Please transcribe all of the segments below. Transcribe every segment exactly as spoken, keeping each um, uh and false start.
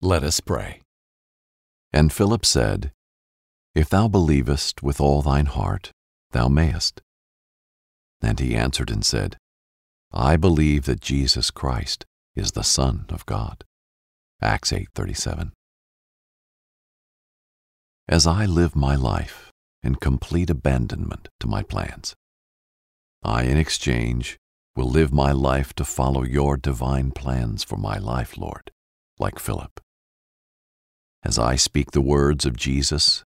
Let us pray. And Philip said, If thou believest with all thine heart, thou mayest. And he answered and said, I believe that Jesus Christ is the Son of God. Acts eight thirty-seven. As I live my life in complete abandonment to my plans, I, in exchange, will live my life to follow your divine plans for my life, Lord, like Philip. As I speak the words of Jesus,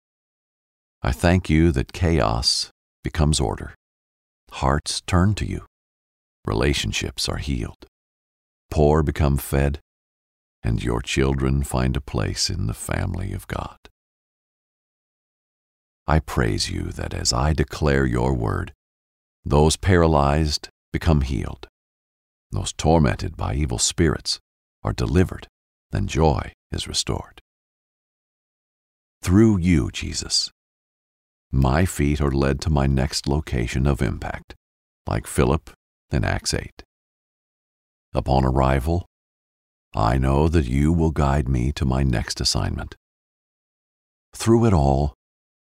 I thank you that chaos becomes order, hearts turn to you, relationships are healed, poor become fed, and your children find a place in the family of God. I praise you that as I declare your word, those paralyzed become healed, those tormented by evil spirits are delivered, and joy is restored. Through you, Jesus, my feet are led to my next location of impact, like Philip in Acts eight. Upon arrival, I know that you will guide me to my next assignment. Through it all,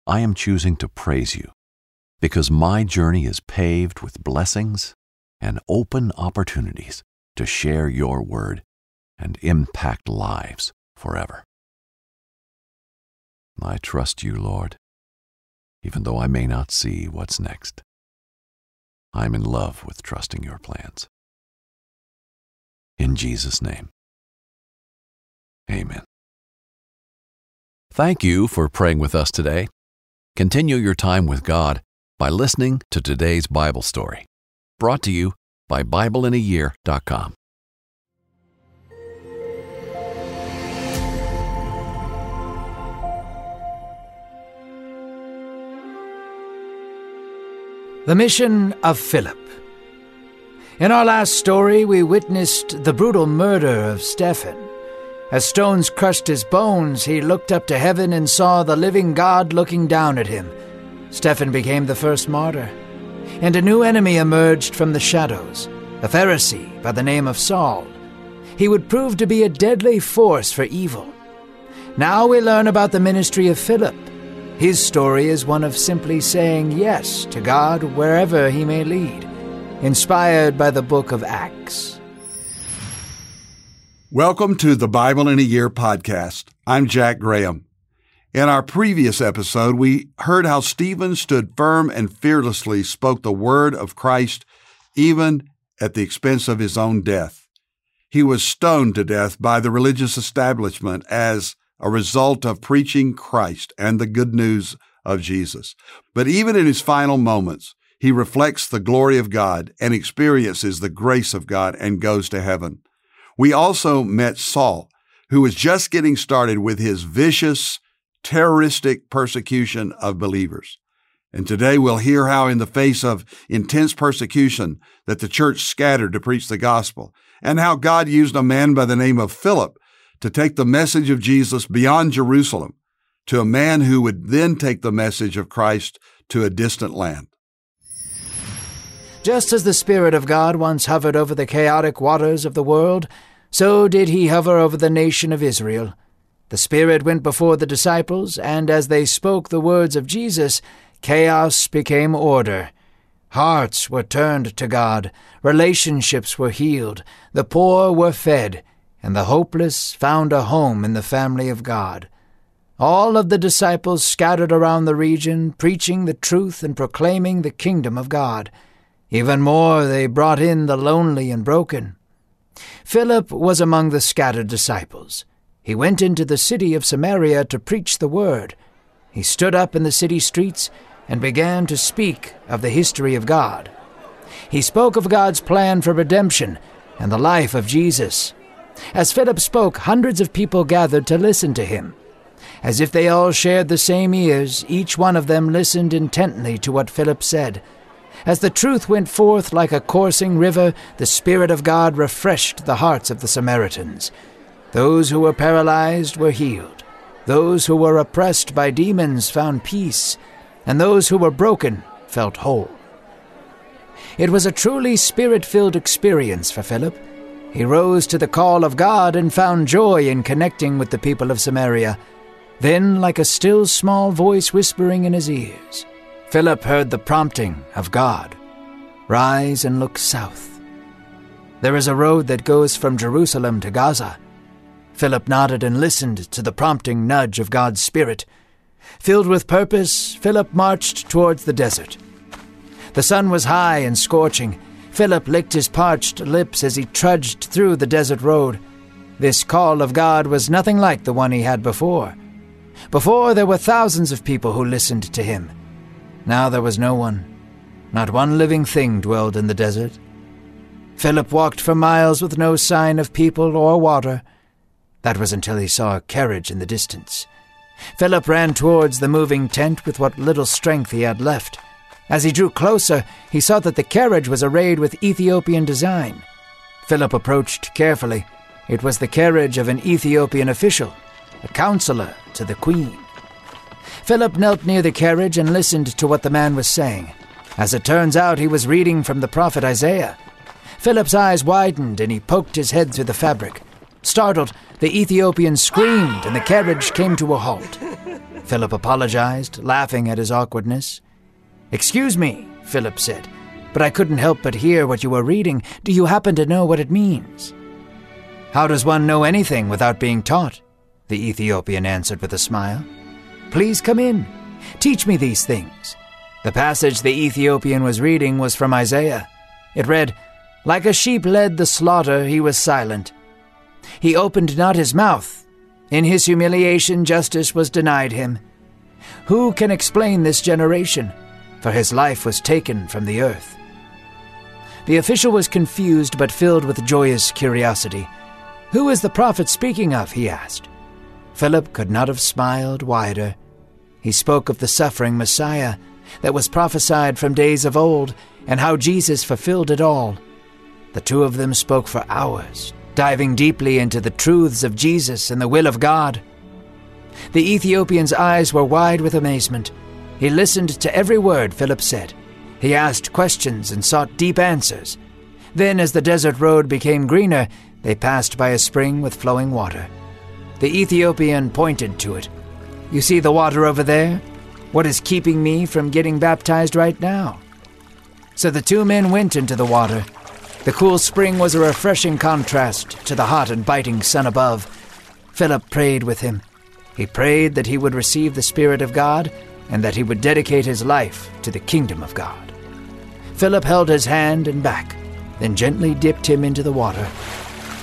I am choosing to praise you, because my journey is paved with blessings and open opportunities to share your word and impact lives forever. I trust you, Lord, even though I may not see what's next. I'm in love with trusting your plans. In Jesus' name, amen. Thank you for praying with us today. Continue your time with God by listening to today's Bible story, brought to you by Bible in a Year dot com. The Mission of Philip. In our last story, we witnessed the brutal murder of Stephen. As stones crushed his bones, he looked up to heaven and saw the living God looking down at him. Stephen became the first martyr, and a new enemy emerged from the shadows, a Pharisee by the name of Saul. He would prove to be a deadly force for evil. Now we learn about the ministry of Philip. His story is one of simply saying yes to God wherever he may lead, inspired by the book of Acts. Welcome to the Bible in a Year podcast. I'm Jack Graham. In our previous episode, we heard how Stephen stood firm and fearlessly spoke the word of Christ, even at the expense of his own death. He was stoned to death by the religious establishment as a result of preaching Christ and the good news of Jesus. But even in his final moments, he reflects the glory of God and experiences the grace of God and goes to heaven. We also met Saul, who was just getting started with his vicious, terroristic persecution of believers. And today we'll hear how in the face of intense persecution that the church scattered to preach the gospel, and how God used a man by the name of Philip to take the message of Jesus beyond Jerusalem to a man who would then take the message of Christ to a distant land. Just as the Spirit of God once hovered over the chaotic waters of the world, so did he hover over the nation of Israel. The Spirit went before the disciples, and as they spoke the words of Jesus, chaos became order. Hearts were turned to God, relationships were healed, the poor were fed, and the hopeless found a home in the family of God. All of the disciples scattered around the region, preaching the truth and proclaiming the kingdom of God. Even more, they brought in the lonely and broken. Philip was among the scattered disciples. He went into the city of Samaria to preach the word. He stood up in the city streets and began to speak of the history of God. He spoke of God's plan for redemption and the life of Jesus. As Philip spoke, hundreds of people gathered to listen to him. As if they all shared the same ears, each one of them listened intently to what Philip said. As the truth went forth like a coursing river, the Spirit of God refreshed the hearts of the Samaritans. Those who were paralyzed were healed. Those who were oppressed by demons found peace, and those who were broken felt whole. It was a truly Spirit-filled experience for Philip. He rose to the call of God and found joy in connecting with the people of Samaria. Then, like a still small voice whispering in his ears, Philip heard the prompting of God. Rise and look south. There is a road that goes from Jerusalem to Gaza. Philip nodded and listened to the prompting nudge of God's Spirit. Filled with purpose, Philip marched towards the desert. The sun was high and scorching. Philip licked his parched lips as he trudged through the desert road. This call of God was nothing like the one he had before. Before, there were thousands of people who listened to him. Now there was no one. Not one living thing dwelled in the desert. Philip walked for miles with no sign of people or water. That was until he saw a carriage in the distance. Philip ran towards the moving tent with what little strength he had left. As he drew closer, he saw that the carriage was arrayed with Ethiopian design. Philip approached carefully. It was the carriage of an Ethiopian official, a counselor to the queen. Philip knelt near the carriage and listened to what the man was saying. As it turns out, he was reading from the prophet Isaiah. Philip's eyes widened and he poked his head through the fabric. Startled, the Ethiopian screamed and the carriage came to a halt. Philip apologized, laughing at his awkwardness. "Excuse me," Philip said, "but I couldn't help but hear what you were reading. Do you happen to know what it means?" "How does one know anything without being taught?" the Ethiopian answered with a smile. "Please come in. Teach me these things." The passage the Ethiopian was reading was from Isaiah. It read, "Like a sheep led the slaughter, he was silent. He opened not his mouth. In his humiliation, justice was denied him. Who can explain this generation? For his life was taken from the earth." The official was confused but filled with joyous curiosity. "Who is the prophet speaking of?" he asked. Philip could not have smiled wider. He spoke of the suffering Messiah that was prophesied from days of old and how Jesus fulfilled it all. The two of them spoke for hours, diving deeply into the truths of Jesus and the will of God. The Ethiopian's eyes were wide with amazement. He listened to every word Philip said. He asked questions and sought deep answers. Then, as the desert road became greener, they passed by a spring with flowing water. The Ethiopian pointed to it. "You see the water over there? What is keeping me from getting baptized right now?" So the two men went into the water. The cool spring was a refreshing contrast to the hot and biting sun above. Philip prayed with him. He prayed that he would receive the Spirit of God and that he would dedicate his life to the kingdom of God. Philip held his hand and back, then gently dipped him into the water.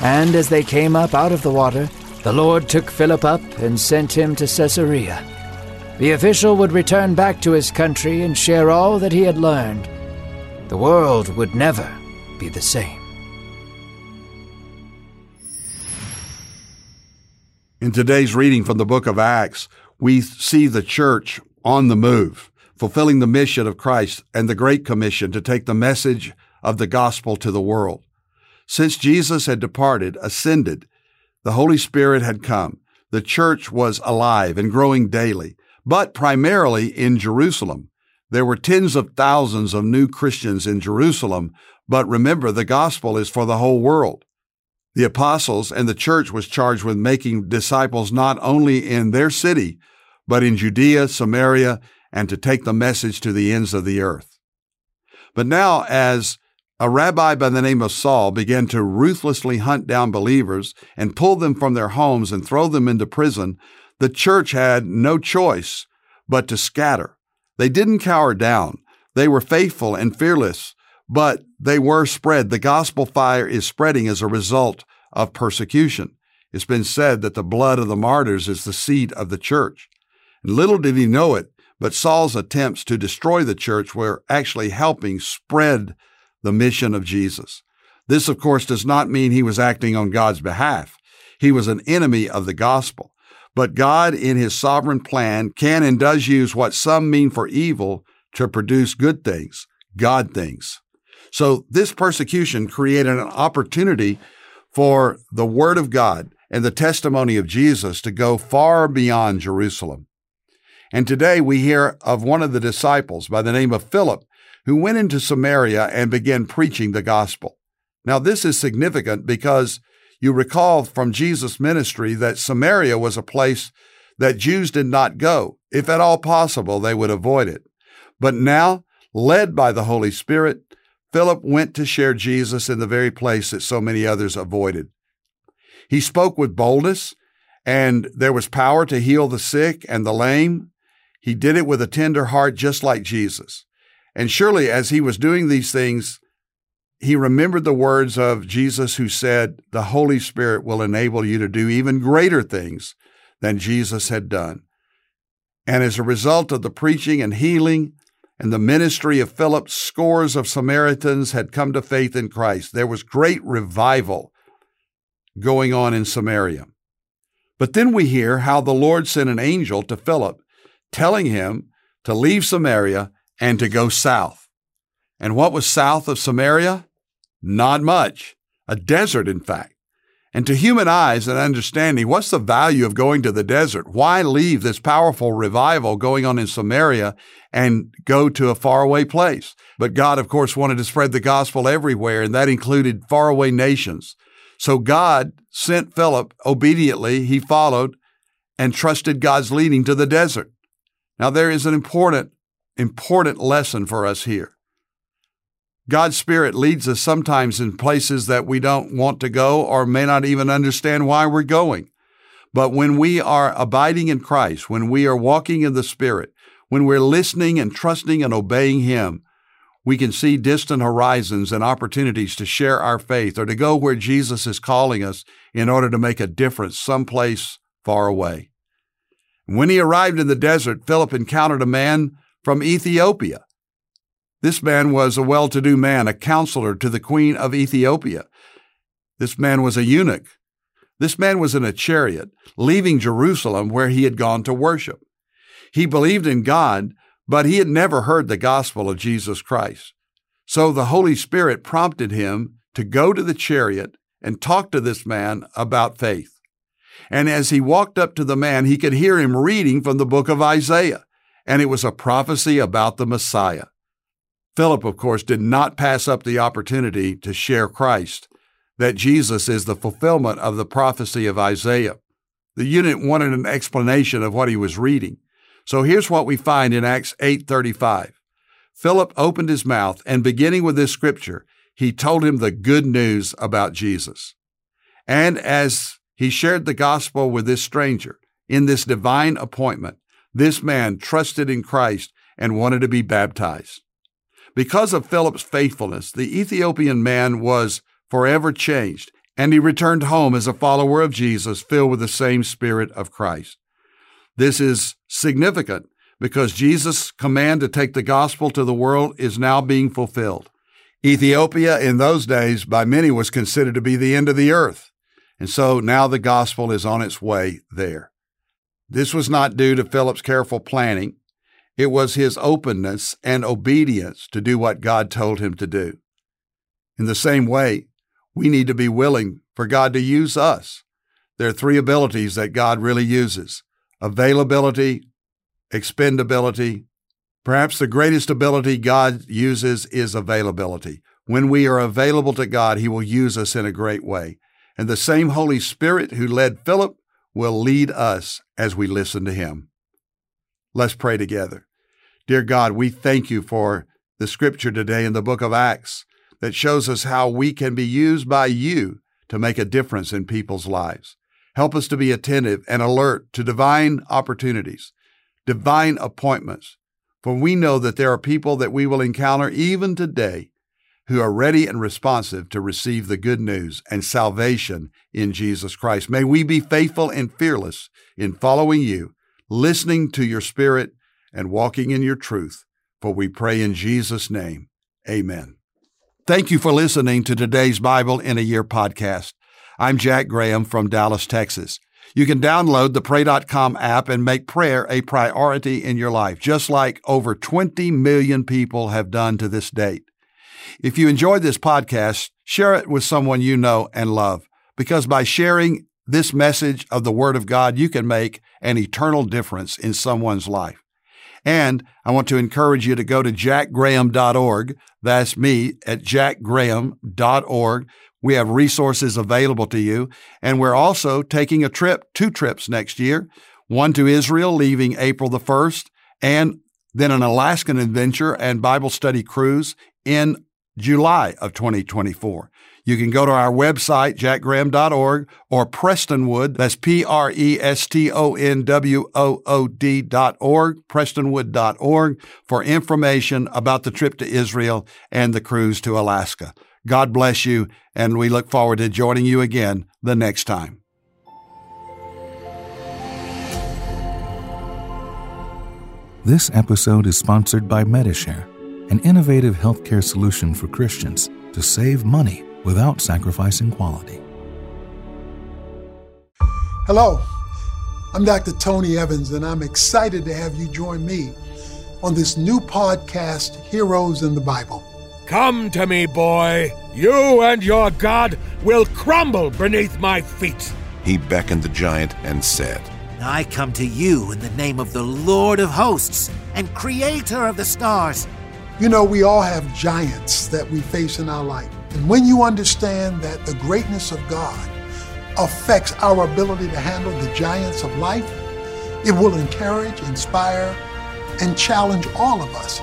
And as they came up out of the water, the Lord took Philip up and sent him to Caesarea. The official would return back to his country and share all that he had learned. The world would never be the same. In today's reading from the book of Acts, we see the church on the move, fulfilling the mission of Christ and the Great Commission to take the message of the gospel to the world. Since Jesus had departed, ascended, the Holy Spirit had come. The church was alive and growing daily, but primarily in Jerusalem. There were tens of thousands of new Christians in Jerusalem, but remember, the gospel is for the whole world. The apostles and the church was charged with making disciples not only in their city, but in Judea, Samaria, and to take the message to the ends of the earth. But now, as a rabbi by the name of Saul began to ruthlessly hunt down believers and pull them from their homes and throw them into prison, the church had no choice but to scatter. They didn't cower down. They were faithful and fearless, but they were spread. The gospel fire is spreading as a result of persecution. It's been said that the blood of the martyrs is the seed of the church. Little did he know it, but Saul's attempts to destroy the church were actually helping spread the mission of Jesus. This, of course, does not mean he was acting on God's behalf. He was an enemy of the gospel. But God, in his sovereign plan, can and does use what some mean for evil to produce good things, God things. So this persecution created an opportunity for the word of God and the testimony of Jesus to go far beyond Jerusalem. And today we hear of one of the disciples by the name of Philip, who went into Samaria and began preaching the gospel. Now, this is significant because you recall from Jesus' ministry that Samaria was a place that Jews did not go. If at all possible, they would avoid it. But now, led by the Holy Spirit, Philip went to share Jesus in the very place that so many others avoided. He spoke with boldness, and there was power to heal the sick and the lame. He did it with a tender heart, just like Jesus. And surely, as he was doing these things, he remembered the words of Jesus who said, "The Holy Spirit will enable you to do even greater things than Jesus had done." And as a result of the preaching and healing and the ministry of Philip, scores of Samaritans had come to faith in Christ. There was great revival going on in Samaria. But then we hear how the Lord sent an angel to Philip, telling him to leave Samaria and to go south. And what was south of Samaria? Not much. A desert, in fact. And to human eyes and understanding, what's the value of going to the desert? Why leave this powerful revival going on in Samaria and go to a faraway place? But God, of course, wanted to spread the gospel everywhere, and that included faraway nations. So God sent Philip obediently. He followed and trusted God's leading to the desert. Now, there is an important, important lesson for us here. God's Spirit leads us sometimes in places that we don't want to go or may not even understand why we're going. But when we are abiding in Christ, when we are walking in the Spirit, when we're listening and trusting and obeying Him, we can see distant horizons and opportunities to share our faith or to go where Jesus is calling us in order to make a difference someplace far away. When he arrived in the desert, Philip encountered a man from Ethiopia. This man was a well-to-do man, a counselor to the queen of Ethiopia. This man was a eunuch. This man was in a chariot, leaving Jerusalem where he had gone to worship. He believed in God, but he had never heard the gospel of Jesus Christ. So the Holy Spirit prompted him to go to the chariot and talk to this man about faith. And as he walked up to the man, he could hear him reading from the book of Isaiah, and it was a prophecy about the Messiah. Philip, of course, did not pass up the opportunity to share Christ, that Jesus is the fulfillment of the prophecy of Isaiah. The eunuch wanted an explanation of what he was reading. So here's what we find in Acts eight thirty-five. Philip opened his mouth, and beginning with this scripture, he told him the good news about Jesus. And as he shared the gospel with this stranger in this divine appointment, this man trusted in Christ and wanted to be baptized. Because of Philip's faithfulness, the Ethiopian man was forever changed, and he returned home as a follower of Jesus, filled with the same Spirit of Christ. This is significant because Jesus' command to take the gospel to the world is now being fulfilled. Ethiopia in those days by many was considered to be the end of the earth. And so now the gospel is on its way there. This was not due to Philip's careful planning. It was his openness and obedience to do what God told him to do. In the same way, we need to be willing for God to use us. There are three abilities that God really uses: availability, expendability. Perhaps the greatest ability God uses is availability. When we are available to God, He will use us in a great way. And the same Holy Spirit who led Philip will lead us as we listen to Him. Let's pray together. Dear God, we thank you for the scripture today in the book of Acts that shows us how we can be used by you to make a difference in people's lives. Help us to be attentive and alert to divine opportunities, divine appointments, for we know that there are people that we will encounter even today who are ready and responsive to receive the good news and salvation in Jesus Christ. May we be faithful and fearless in following you, listening to your Spirit, and walking in your truth. For we pray in Jesus' name, amen. Thank you for listening to today's Bible in a Year podcast. I'm Jack Graham from Dallas, Texas. You can download the Pray dot com app and make prayer a priority in your life, just like over twenty million people have done to this date. If you enjoyed this podcast, share it with someone you know and love, because by sharing this message of the Word of God, you can make an eternal difference in someone's life. And I want to encourage you to go to jack graham dot org. That's me at jack graham dot org. We have resources available to you. And we're also taking a trip, two trips next year, one to Israel, leaving April the first, and then an Alaskan adventure and Bible study cruise in July of twenty twenty-four. You can go to our website, jack graham dot org, or Prestonwood, that's P R E S T O N W O O D dot org, prestonwood dot org, for information about the trip to Israel and the cruise to Alaska. God bless you, and we look forward to joining you again the next time. This episode is sponsored by Medi-Share, an innovative healthcare solution for Christians to save money without sacrificing quality. Hello, I'm Doctor Tony Evans, and I'm excited to have you join me on this new podcast, Heroes in the Bible. Come to me, boy. You and your God will crumble beneath my feet. He beckoned the giant and said, I come to you in the name of the Lord of hosts and creator of the stars. You know, we all have giants that we face in our life. And when you understand that the greatness of God affects our ability to handle the giants of life, it will encourage, inspire, and challenge all of us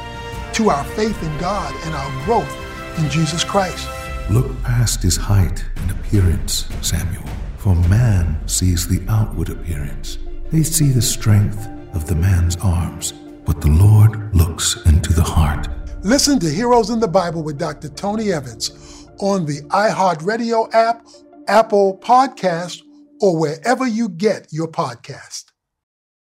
to our faith in God and our growth in Jesus Christ. Look past his height and appearance, Samuel, for man sees the outward appearance. They see the strength of the man's arms, but the Lord looks into the heart. Listen to Heroes in the Bible with Doctor Tony Evans on the iHeartRadio app, Apple Podcast, or wherever you get your podcast.